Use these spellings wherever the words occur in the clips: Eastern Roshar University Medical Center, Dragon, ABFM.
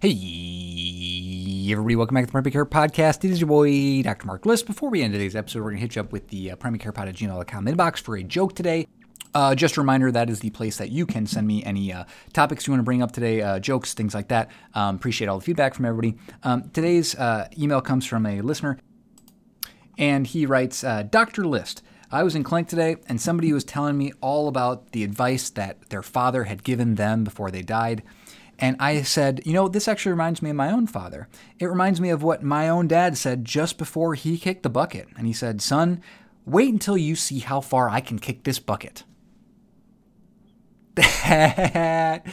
Hey, everybody, welcome back to the Primary Care Podcast. It is your boy, Dr. Mark List. Before we end today's episode, we're going to hit you up with the primarycarepod@gmail.com inbox for a joke today. Just a reminder, that is the place that you can send me any topics you want to bring up today, jokes, things like that. Appreciate all the feedback from everybody. Today's email comes from a listener, and he writes, Dr. List, I was in clinic today, and somebody was telling me all about the advice that their father had given them before they died. And I said, you know, this actually reminds me of my own father. It reminds me of what my own dad said just before he kicked the bucket. And he said, son, wait until you see how far I can kick this bucket. That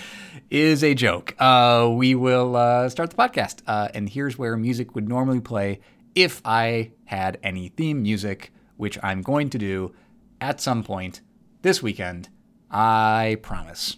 is a joke. We will start the podcast. And here's where music would normally play if I had any theme music, which I'm going to do at some point this weekend. I promise.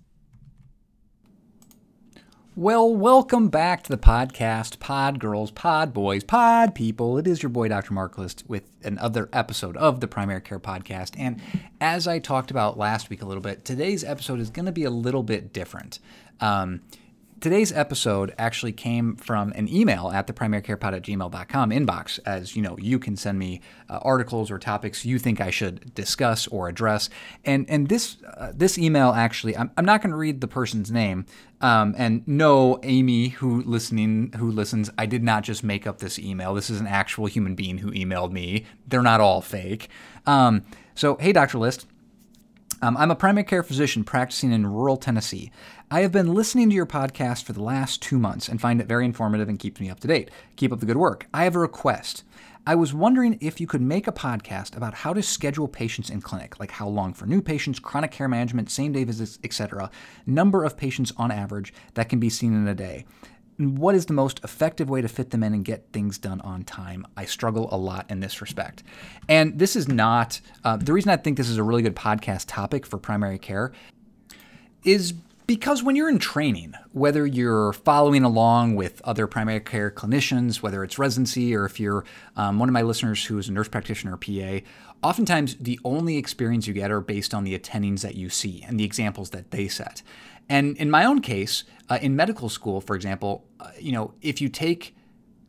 Well, welcome back to the podcast, pod girls, pod boys, pod people. It is your boy, Dr. Mark List, with another episode of the Primary Care Podcast. And as I talked about last week a little bit, today's episode is going to be a little bit different. Today's episode actually came from an email at the primarycarepod@gmail.com inbox. As you know, you can send me articles or topics you think I should discuss or address. And this email actually, I'm not going to read the person's name. And no, Amy, who listens, I did not just make up this email. This is an actual human being who emailed me. They're not all fake. So, hey, Dr. List. I'm a primary care physician practicing in rural Tennessee. I have been listening to your podcast for the last 2 months and find it very informative and keeps me up to date. Keep up the good work. I have a request. I was wondering if you could make a podcast about how to schedule patients in clinic, like how long for new patients, chronic care management, same-day visits, etc., number of patients on average that can be seen in a day. What is the most effective way to fit them in and get things done on time? I struggle a lot in this respect. And this is not, the reason I think this is a really good podcast topic for primary care is because when you're in training, whether you're following along with other primary care clinicians, whether it's residency, or if you're one of my listeners who is a nurse practitioner or PA, oftentimes the only experience you get are based on the attendings that you see and the examples that they set. And in my own case, in medical school, for example, you know, if you take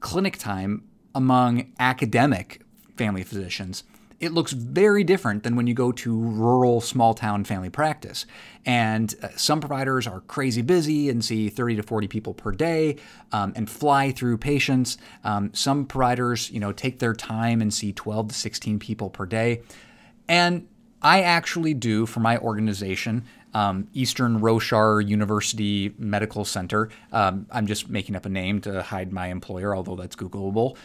clinic time among academic family physicians, it looks very different than when you go to rural, small-town family practice. And some providers are crazy busy and see 30 to 40 people per day and fly through patients. Some providers, you know, take their time and see 12 to 16 people per day. And I actually do, for my organization, Eastern Roshar University Medical Center. I'm just making up a name to hide my employer, although that's Googleable.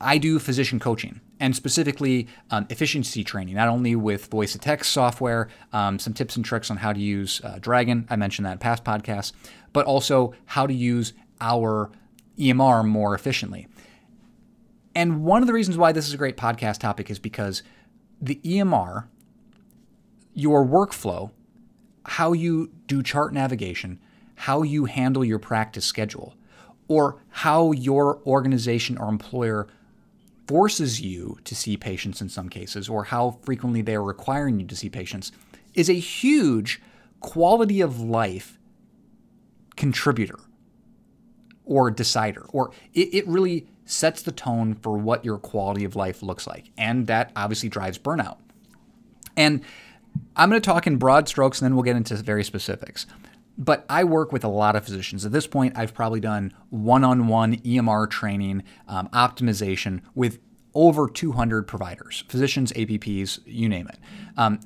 I do physician coaching and specifically efficiency training, not only with voice-to-text software, some tips and tricks on how to use Dragon. I mentioned that in past podcasts, but also how to use our EMR more efficiently. And one of the reasons why this is a great podcast topic is because the EMR, your workflow, how you do chart navigation, how you handle your practice schedule, or how your organization or employer forces you to see patients in some cases, or how frequently they're requiring you to see patients, is a huge quality of life contributor or decider, or it really sets the tone for what your quality of life looks like. And that obviously drives burnout. And I'm going to talk in broad strokes, and then we'll get into very specifics. But I work with a lot of physicians. At this point, I've probably done one-on-one EMR training, optimization with over 200 providers, physicians, APPs, you name it.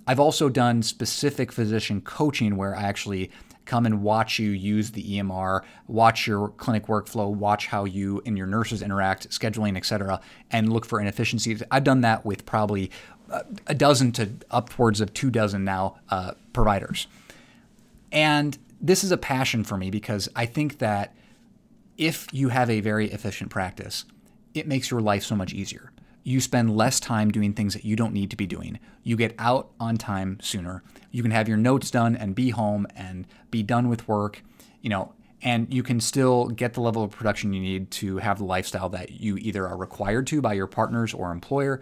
I've also done specific physician coaching where I actually come and watch you use the EMR, watch your clinic workflow, watch how you and your nurses interact, scheduling, et cetera, and look for inefficiencies. I've done that with probably a dozen to upwards of 24 now providers. And this is a passion for me because I think that if you have a very efficient practice, it makes your life so much easier. You spend less time doing things that you don't need to be doing. You get out on time sooner. You can have your notes done and be home and be done with work, you know, and you can still get the level of production you need to have the lifestyle that you either are required to by your partners or employer,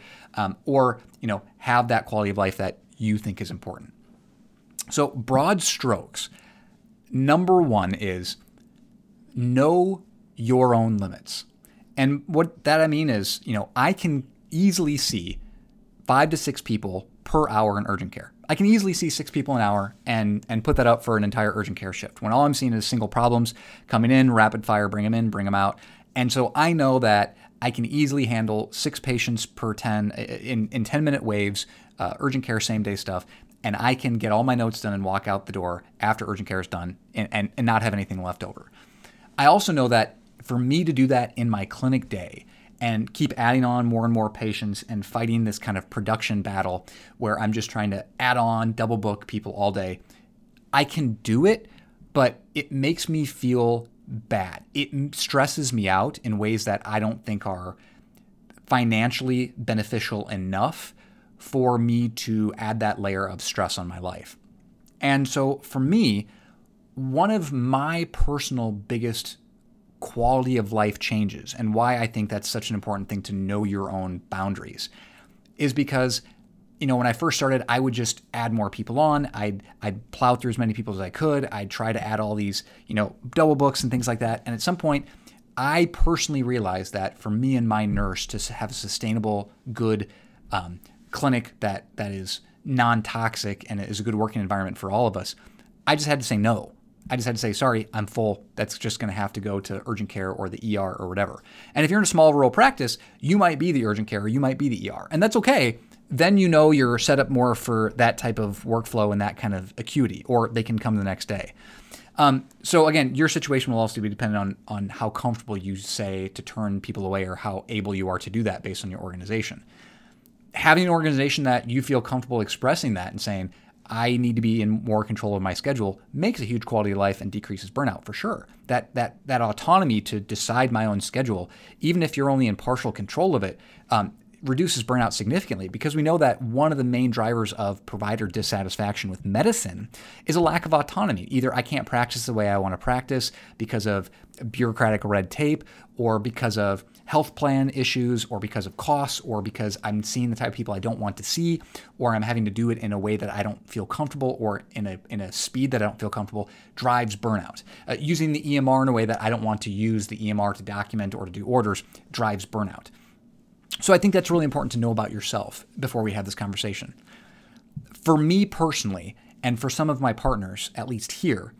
or, you know, have that quality of life that you think is important. So broad strokes, number one is know your own limits. And what that I mean is, you know, I can easily see 5 to 6 people per hour in urgent care. I can easily see 6 people an hour and put that up for an entire urgent care shift when all I'm seeing is single problems coming in, rapid fire, bring them in, bring them out. And so I know that I can easily handle 6 patients per 10 in 10-minute waves, urgent care, same day stuff. And I can get all my notes done and walk out the door after urgent care is done and not have anything left over. I also know that for me to do that in my clinic day and keep adding on more and more patients and fighting this kind of production battle where I'm just trying to add on, double book people all day, I can do it, but it makes me feel bad. It stresses me out in ways that I don't think are financially beneficial enough for me to add that layer of stress on my life. And so for me, one of my personal biggest quality of life changes, and why I think that's such an important thing to know your own boundaries, is because, you know, when I first started, I would just add more people on. I'd plow through as many people as I could. I'd try to add all these, you know, double books and things like that. And at some point, I personally realized that for me and my nurse to have a sustainable, good clinic that is non-toxic and is a good working environment for all of us, I just had to say no. I just had to say, sorry, I'm full. That's just going to have to go to urgent care or the ER or whatever. And if you're in a small rural practice, you might be the urgent care, or you might be the ER, and that's okay. Then you know you're set up more for that type of workflow and that kind of acuity, or they can come the next day. So again, your situation will also be dependent on how comfortable you say to turn people away or how able you are to do that based on your organization. Having an organization that you feel comfortable expressing that and saying, I need to be in more control of my schedule, makes a huge quality of life and decreases burnout for sure. That autonomy to decide my own schedule, even if you're only in partial control of it, reduces burnout significantly, because we know that one of the main drivers of provider dissatisfaction with medicine is a lack of autonomy. Either I can't practice the way I want to practice because of bureaucratic red tape, or because of health plan issues, or because of costs, or because I'm seeing the type of people I don't want to see, or I'm having to do it in a way that I don't feel comfortable, or in a speed that I don't feel comfortable, drives burnout. Using the EMR in a way that I don't want to use the EMR to document or to do orders drives burnout. So I think that's really important to know about yourself before we have this conversation. For me personally, and for some of my partners, at least here,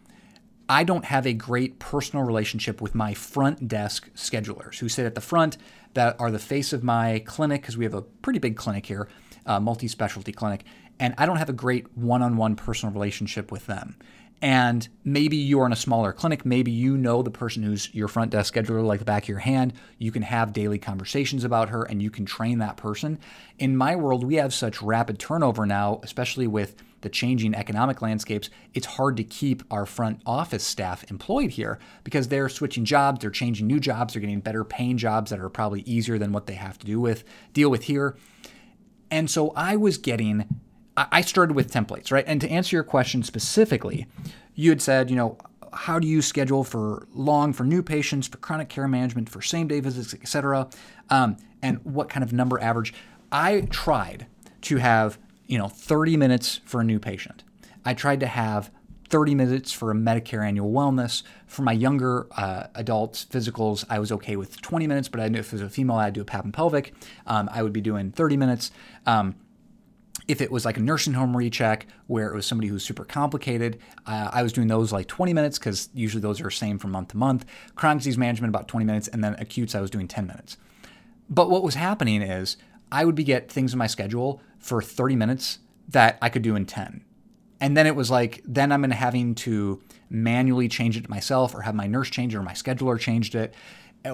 I don't have a great personal relationship with my front desk schedulers who sit at the front, that are the face of my clinic, because we have a pretty big clinic here, multi-specialty clinic, and I don't have a great one-on-one personal relationship with them. And maybe you're in a smaller clinic. Maybe you know the person who's your front desk scheduler like the back of your hand. You can have daily conversations about her and you can train that person. In my world, we have such rapid turnover now, especially with the changing economic landscapes. It's hard to keep our front office staff employed here because they're switching jobs, they're changing new jobs, they're getting better paying jobs that are probably easier than what they have to deal with here. And so I started with templates, right? And to answer your question specifically, you had said, you know, how do you schedule for new patients, for chronic care management, for same-day visits, et cetera, and what kind of number average? I tried to have, you know, 30 minutes for a new patient. I tried to have 30 minutes for a Medicare annual wellness. For my younger adults physicals, I was okay with 20 minutes, but I knew if it was a female, I'd do a pap and pelvic. I would be doing 30 minutes. If it was like a nursing home recheck where it was somebody who's super complicated, I was doing those like 20 minutes because usually those are same from month to month. Chronic disease management, about 20 minutes. And then acutes, I was doing 10 minutes. But what was happening is I would get things in my schedule for 30 minutes that I could do in 10. And then it was like, then I'm having to manually change it to myself or have my nurse change it or my scheduler changed it.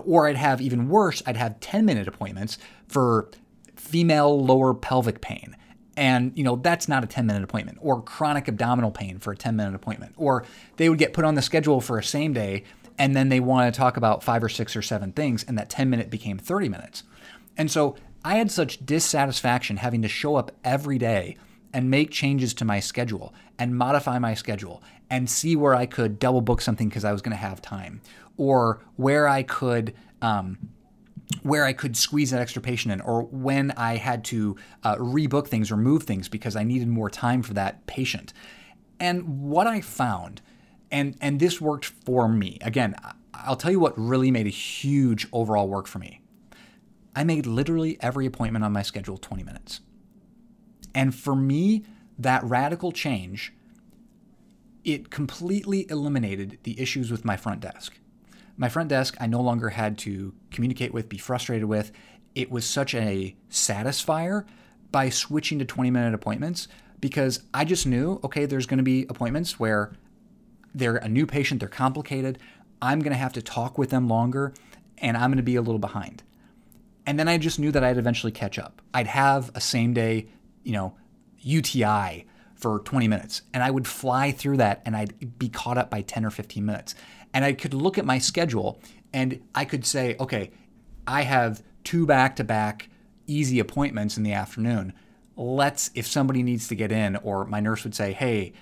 Or I'd have even worse, I'd have 10-minute appointments for female lower pelvic pain. And, you know, that's not a 10-minute appointment, or chronic abdominal pain for a 10-minute appointment, or they would get put on the schedule for a same day and then they want to talk about 5 or 6 or 7 things, and that 10-minute became 30 minutes. And so I had such dissatisfaction having to show up every day and make changes to my schedule and modify my schedule and see where I could double book something because I was going to have time, or where I could squeeze an extra patient in, or when I had to rebook things or move things because I needed more time for that patient. And what I found, and this worked for me, again, I'll tell you what really made a huge overall work for me. I made literally every appointment on my schedule 20 minutes. And for me, that radical change, it completely eliminated the issues with my front desk. My front desk, I no longer had to communicate with, be frustrated with. It was such a satisfier by switching to 20-minute appointments, because I just knew, okay, there's going to be appointments where they're a new patient, they're complicated, I'm going to have to talk with them longer, and I'm going to be a little behind. And then I just knew that I'd eventually catch up. I'd have a same-day, UTI for 20 minutes, and I would fly through that, and I'd be caught up by 10 or 15 minutes. And I could look at my schedule and I could say, okay, I have 2 back-to-back easy appointments in the afternoon. If somebody needs to get in, or my nurse would say, hey,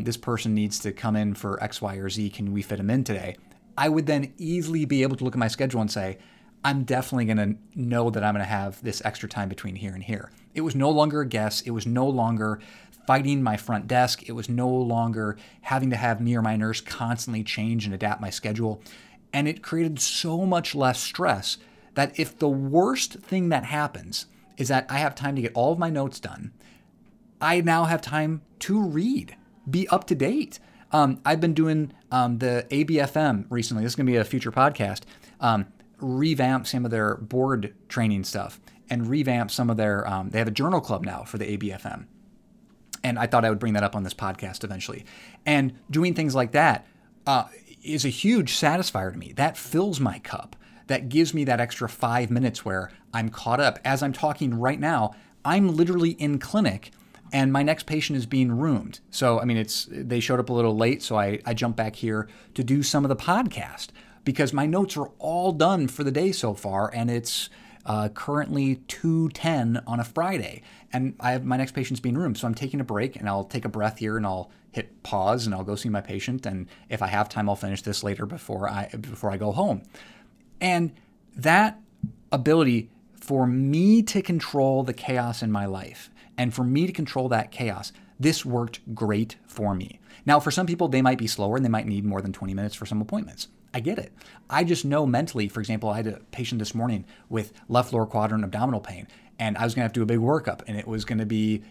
this person needs to come in for X, Y, or Z, can we fit them in today? I would then easily be able to look at my schedule and say, I'm definitely going to know that I'm going to have this extra time between here and here. It was no longer a guess. It was no longer fighting my front desk. It was no longer having to have me or my nurse constantly change and adapt my schedule. And it created so much less stress that if the worst thing that happens is that I have time to get all of my notes done, I now have time to read, be up to date. I've been doing the ABFM recently. This is going to be a future podcast. Revamp some of their board training stuff and revamp some of their, they have a journal club now for the ABFM. And I thought I would bring that up on this podcast eventually. And doing things like that is a huge satisfier to me. That fills my cup. That gives me that extra 5 minutes where I'm caught up. As I'm talking right now, I'm literally in clinic and my next patient is being roomed. So, they showed up a little late. So I jumped back here to do some of the podcast, because my notes are all done for the day so far, and it's currently 2:10 on a Friday, and I have my next patient's being roomed, so I'm taking a break, and I'll take a breath here, and I'll hit pause, and I'll go see my patient, and if I have time, I'll finish this later before I go home. And that ability for me to control the chaos in my life, and for me to control that chaos, this worked great for me. Now, for some people, they might be slower, and they might need more than 20 minutes for some appointments. I get it. I just know mentally, for example, I had a patient this morning with left lower quadrant abdominal pain, and I was going to have to do a big workup, and it was going to be,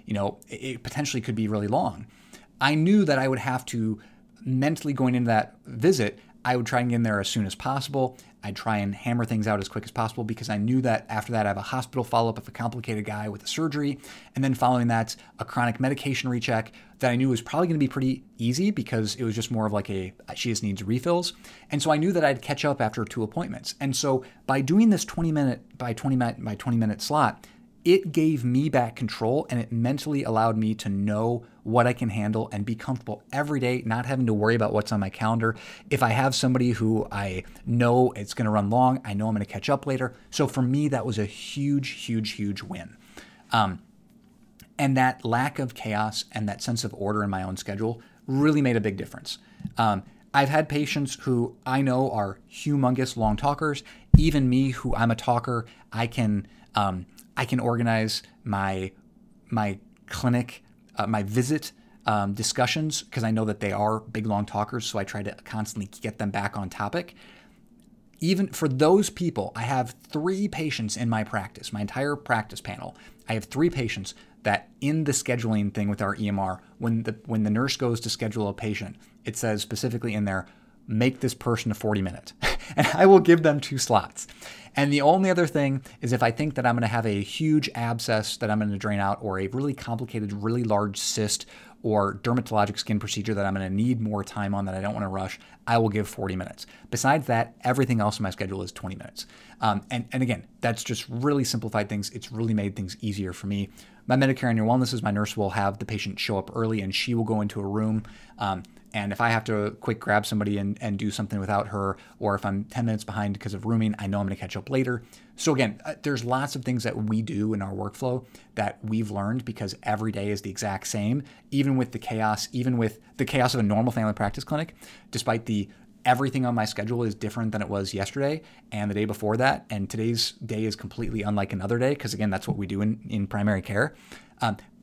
it potentially could be really long. I knew that I would have to, mentally going into that visit, I would try and get in there as soon as possible. I'd try and hammer things out as quick as possible, because I knew that after that, I have a hospital follow-up of a complicated guy with a surgery. And then following that, a chronic medication recheck that I knew was probably going to be pretty easy, because it was just more of like she just needs refills. And so I knew that I'd catch up after 2 appointments. And so by doing this 20 minute by 20 minute slot, it gave me back control, and it mentally allowed me to know what I can handle and be comfortable every day, not having to worry about what's on my calendar. If I have somebody who I know it's going to run long, I know I'm going to catch up later. So for me, that was a huge, huge, huge win. And that lack of chaos and that sense of order in my own schedule really made a big difference. I've had patients who I know are humongous long talkers. Even me, who I'm a talker, I can organize my clinic, my visit discussions, because I know that they are big, long talkers, so I try to constantly get them back on topic. Even for those people, I have 3 patients in my practice, my entire practice panel. I have 3 patients that in the scheduling thing with our EMR, when the nurse goes to schedule a patient, it says specifically in there, make this person a 40-minute, and I will give them 2 slots. And the only other thing is if I think that I'm going to have a huge abscess that I'm going to drain out, or a really complicated, really large cyst, or dermatologic skin procedure that I'm going to need more time on that I don't want to rush, I will give 40 minutes. Besides that, everything else in my schedule is 20 minutes. And again, that's just really simplified things. It's really made things easier for me. My Medicare and Your Wellness is my nurse will have the patient show up early, and she will go into a room And if I have to quick grab somebody and do something without her, or if I'm 10 minutes behind because of rooming, I know I'm going to catch up later. So again, there's lots of things that we do in our workflow that we've learned because every day is the exact same, even with the chaos of a normal family practice clinic, despite the everything on my schedule is different than it was yesterday and the day before that. And today's day is completely unlike another day because, again, that's what we do in primary care.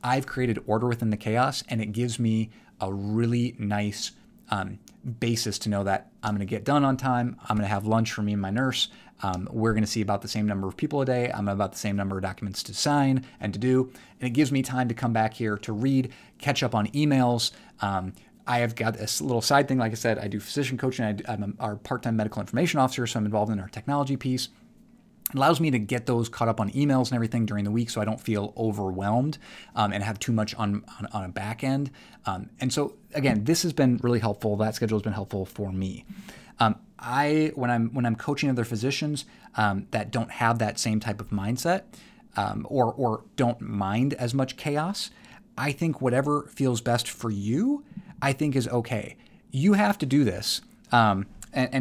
I've created order within the chaos, and it gives me a really nice basis to know that I'm going to get done on time. I'm going to have lunch for me and my nurse. We're going to see about the same number of people a day. I'm about the same number of documents to sign and to do. And it gives me time to come back here to read, catch up on emails. I have got this little side thing. Like I said, I do physician coaching. I'm our part-time medical information officer, so I'm involved in our technology piece. It allows me to get those caught up on emails and everything during the week so I don't feel overwhelmed and have too much on a back end. And so, again, this has been really helpful. That schedule has been helpful for me. When I'm coaching other physicians that don't have that same type of mindset or don't mind as much chaos, I think whatever feels best for you, I think is okay. You have to do this. And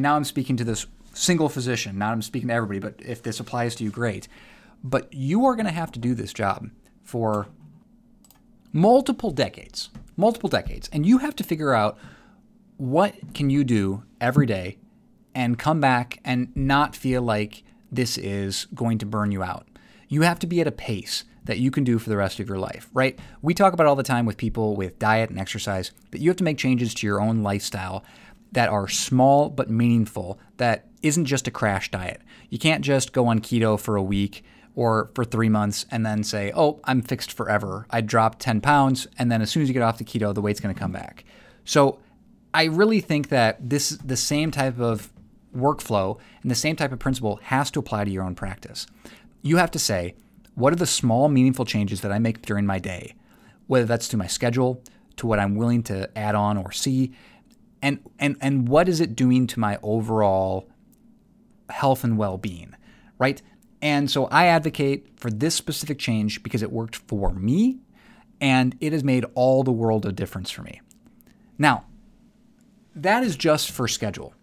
now I'm speaking to this single physician. Now I'm speaking to everybody, but if this applies to you, great. But you are going to have to do this job for multiple decades. And you have to figure out what can you do every day and come back and not feel like this is going to burn you out. You have to be at a pace that you can do for the rest of your life, right? We talk about all the time with people with diet and exercise that you have to make changes to your own lifestyle that are small but meaningful, that isn't just a crash diet. You can't just go on keto for a week or for 3 months and then say, oh, I'm fixed forever. I dropped 10 pounds, and then as soon as you get off the keto, the weight's going to come back. So I really think that this the same type of workflow and the same type of principle has to apply to your own practice. You have to say, what are the small, meaningful changes that I make during my day, whether that's to my schedule, to what I'm willing to add on or see, and what is it doing to my overall health and well-being, right? And so I advocate for this specific change because it worked for me, and it has made all the world of difference for me. Now, that is just for schedule.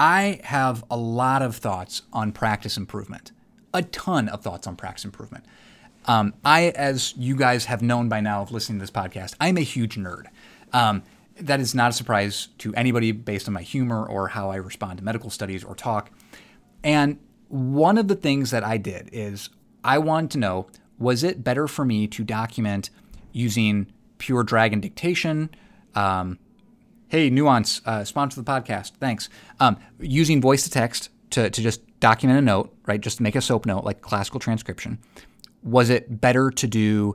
I have a lot of thoughts on practice improvement, a ton of thoughts on practice improvement. I, as you guys have known by now of listening to this podcast, I'm a huge nerd. That is not a surprise to anybody based on my humor or how I respond to medical studies or talk. And one of the things that I did is I wanted to know, was it better for me to document using pure Dragon dictation? Hey, Nuance, sponsor the podcast. Thanks. Using voice to text to just document a note, right? Just to make a SOAP note, like classical transcription. Was it better to do,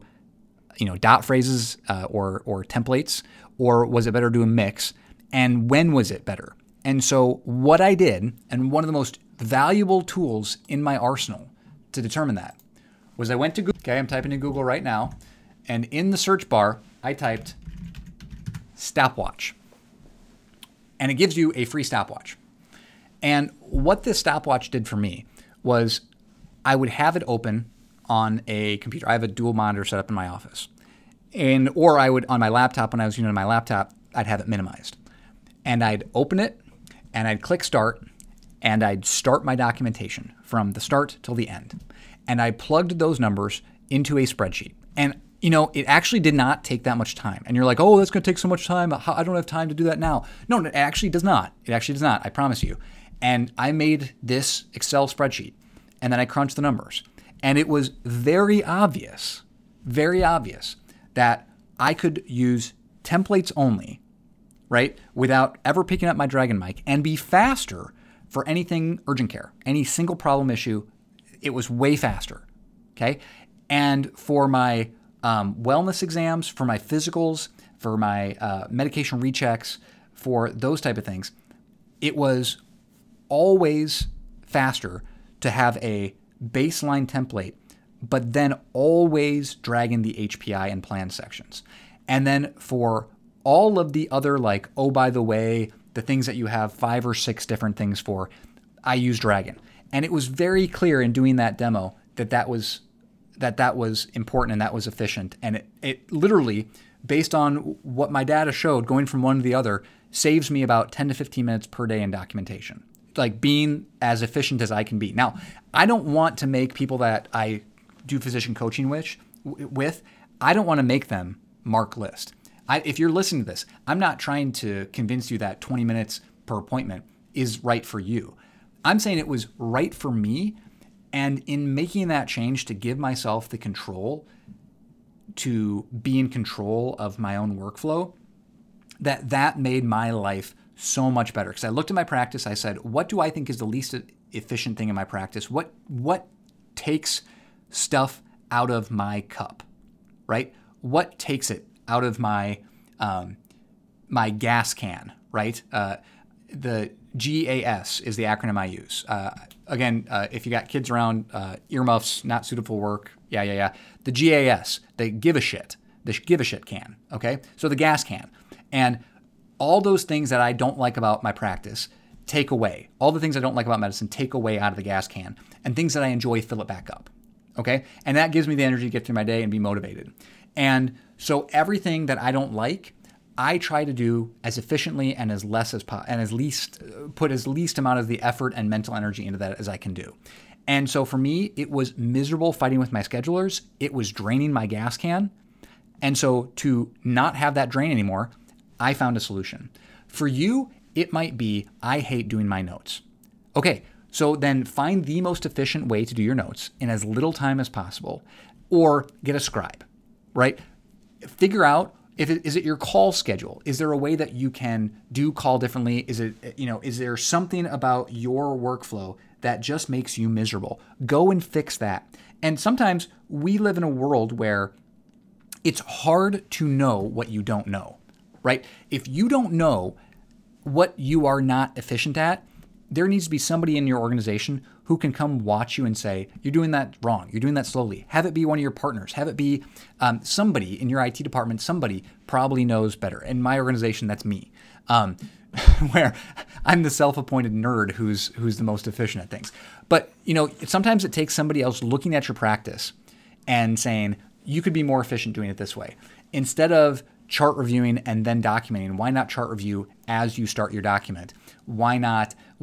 dot phrases or templates? Or was it better to do a mix? And when was it better? And so what I did, and one of the most valuable tools in my arsenal to determine that, was I went to Google. Okay, I'm typing in Google right now. And in the search bar, I typed stopwatch. And it gives you a free stopwatch. And what this stopwatch did for me was I would have it open on a computer. I have a dual monitor set up in my office. Or I would, on my laptop, when I was using my laptop, I'd have it minimized. And I'd open it, and I'd click start, and I'd start my documentation from the start till the end. And I plugged those numbers into a spreadsheet. And, it actually did not take that much time. And you're like, oh, that's going to take so much time. I don't have time to do that now. No, it actually does not. It actually does not, I promise you. And I made this Excel spreadsheet, and then I crunched the numbers. And it was very obvious that I could use templates only, right, without ever picking up my Dragon mic and be faster for anything urgent care, any single problem issue. It was way faster, okay? And for my wellness exams, for my physicals, for my medication rechecks, for those type of things, it was always faster to have a baseline template but then always dragging the HPI and plan sections. And then for all of the other, like, oh, by the way, the things that you have 5 or 6 different things for, I use Dragon. And it was very clear in doing that demo that that was important and that was efficient. And it literally based on what my data showed, going from one to the other saves me about 10 to 15 minutes per day in documentation, like being as efficient as I can be. Now, I don't want to make people that I do physician coaching with, I don't want to make them mark list. If you're listening to this, I'm not trying to convince you that 20 minutes per appointment is right for you. I'm saying it was right for me. And in making that change to give myself the control to be in control of my own workflow, that made my life so much better. Because I looked at my practice, I said, what do I think is the least efficient thing in my practice? What takes stuff out of my cup, right? What takes it out of my my gas can, right? The GAS is the acronym I use. Again, if you got kids around, earmuffs, not suitable work, yeah. The GAS, they give a shit. The give a shit can, okay? So the gas can. And all those things that I don't like about my practice take away. All the things I don't like about medicine take away out of the gas can. And things that I enjoy fill it back up, okay? And that gives me the energy to get through my day and be motivated. And so everything that I don't like, I try to do as efficiently and as less as possible, and put as least amount of the effort and mental energy into that as I can do. And so for me, it was miserable fighting with my schedulers. It was draining my gas can. And so to not have that drain anymore, I found a solution. For you, it might be, I hate doing my notes. Okay, so then find the most efficient way to do your notes in as little time as possible, or get a scribe, right? Figure out, is it your call schedule? Is there a way that you can do call differently? Is there something about your workflow that just makes you miserable? Go and fix that. And sometimes we live in a world where it's hard to know what you don't know, right? If you don't know what you are not efficient at, there needs to be somebody in your organization who can come watch you and say, you're doing that wrong. You're doing that slowly. Have it be one of your partners. Have it be somebody in your IT department. Somebody probably knows better. In my organization, that's me, where I'm the self-appointed nerd who's the most efficient at things. But sometimes it takes somebody else looking at your practice and saying, you could be more efficient doing it this way. Instead of chart reviewing and then documenting, why not chart review as you start your document? Why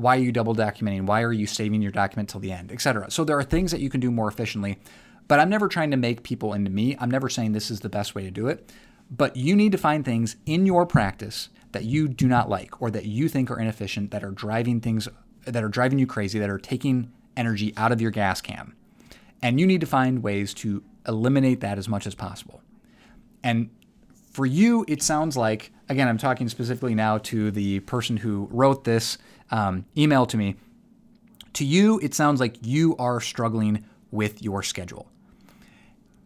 are you double documenting? Why are you saving your document till the end, etc.? So there are things that you can do more efficiently, but I'm never trying to make people into me. I'm never saying this is the best way to do it, but you need to find things in your practice that you do not like, or that you think are inefficient, that are driving things, that are driving you crazy, that are taking energy out of your gas can. And you need to find ways to eliminate that as much as possible. And for you, it sounds like, again, I'm talking specifically now to the person who wrote this email to me. To you, it sounds like you are struggling with your schedule.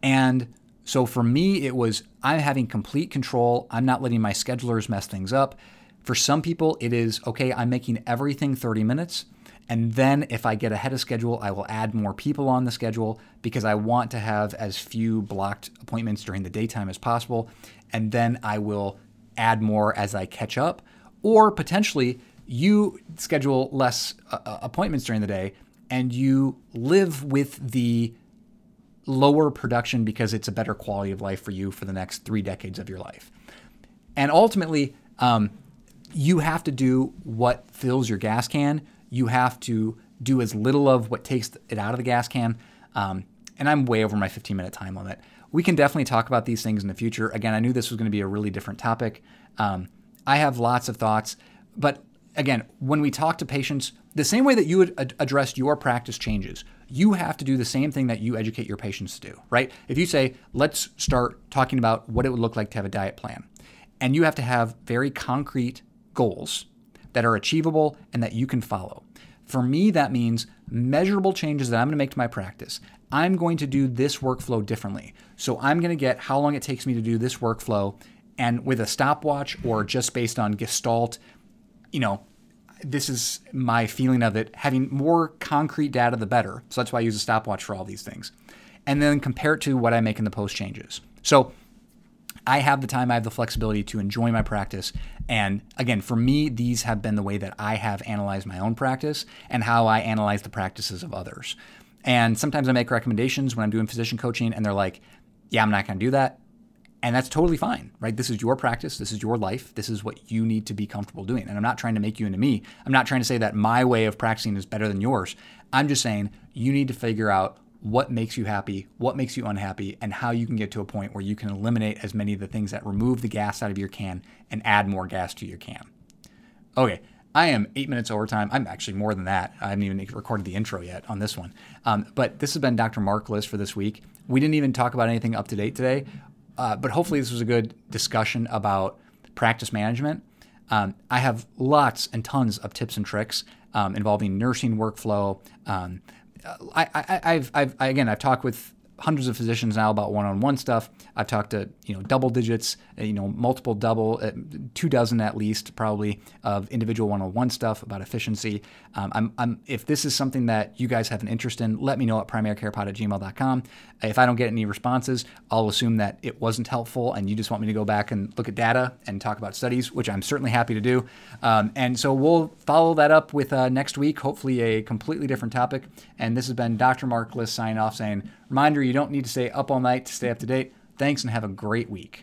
And so for me, it was, I'm having complete control. I'm not letting my schedulers mess things up. For some people, it is, okay, I'm making everything 30 minutes. And then if I get ahead of schedule, I will add more people on the schedule because I want to have as few blocked appointments during the daytime as possible. And then I will add more as I catch up, or potentially you schedule less appointments during the day and you live with the lower production because it's a better quality of life for you for the next 3 decades of your life. And ultimately, you have to do what fills your gas can. You have to do as little of what takes it out of the gas can. And I'm way over my 15-minute time limit. We can definitely talk about these things in the future. Again, I knew this was going to be a really different topic. I have lots of thoughts. But again, when we talk to patients, the same way that you would address your practice changes, you have to do the same thing that you educate your patients to do, right? If you say, let's start talking about what it would look like to have a diet plan, and you have to have very concrete goals that are achievable and that you can follow. For me, that means measurable changes that I'm gonna make to my practice. I'm going to do this workflow differently. So I'm gonna get how long it takes me to do this workflow, and with a stopwatch or just based on Gestalt, this is my feeling of it, having more concrete data, the better. So that's why I use a stopwatch for all these things. And then compare it to what I make in the post changes. So I have the time, I have the flexibility to enjoy my practice. And again, for me, these have been the way that I have analyzed my own practice and how I analyze the practices of others. And sometimes I make recommendations when I'm doing physician coaching and they're like, yeah, I'm not going to do that. And that's totally fine, right? This is your practice. This is your life. This is what you need to be comfortable doing. And I'm not trying to make you into me. I'm not trying to say that my way of practicing is better than yours. I'm just saying you need to figure out what makes you happy, what makes you unhappy, and how you can get to a point where you can eliminate as many of the things that remove the gas out of your can and add more gas to your can. Okay, I am 8 minutes over time. I'm actually more than that. I haven't even recorded the intro yet on this one. But this has been Dr. Mark Liss for this week. We didn't even talk about anything up to date today, but hopefully this was a good discussion about practice management. I have lots and tons of tips and tricks involving nursing workflow. I've talked with hundreds of physicians now about one-on-one stuff. I've talked to, double digits, multiple double, 24 at least probably of individual one-on-one stuff about efficiency. If this is something that you guys have an interest in, let me know at primarycarepod@gmail.com. If I don't get any responses, I'll assume that it wasn't helpful and you just want me to go back and look at data and talk about studies, which I'm certainly happy to do. And so we'll follow that up with next week, hopefully a completely different topic. And this has been Dr. Mark Liss signing off saying, reminder, you don't need to stay up all night to stay up to date. Thanks and have a great week.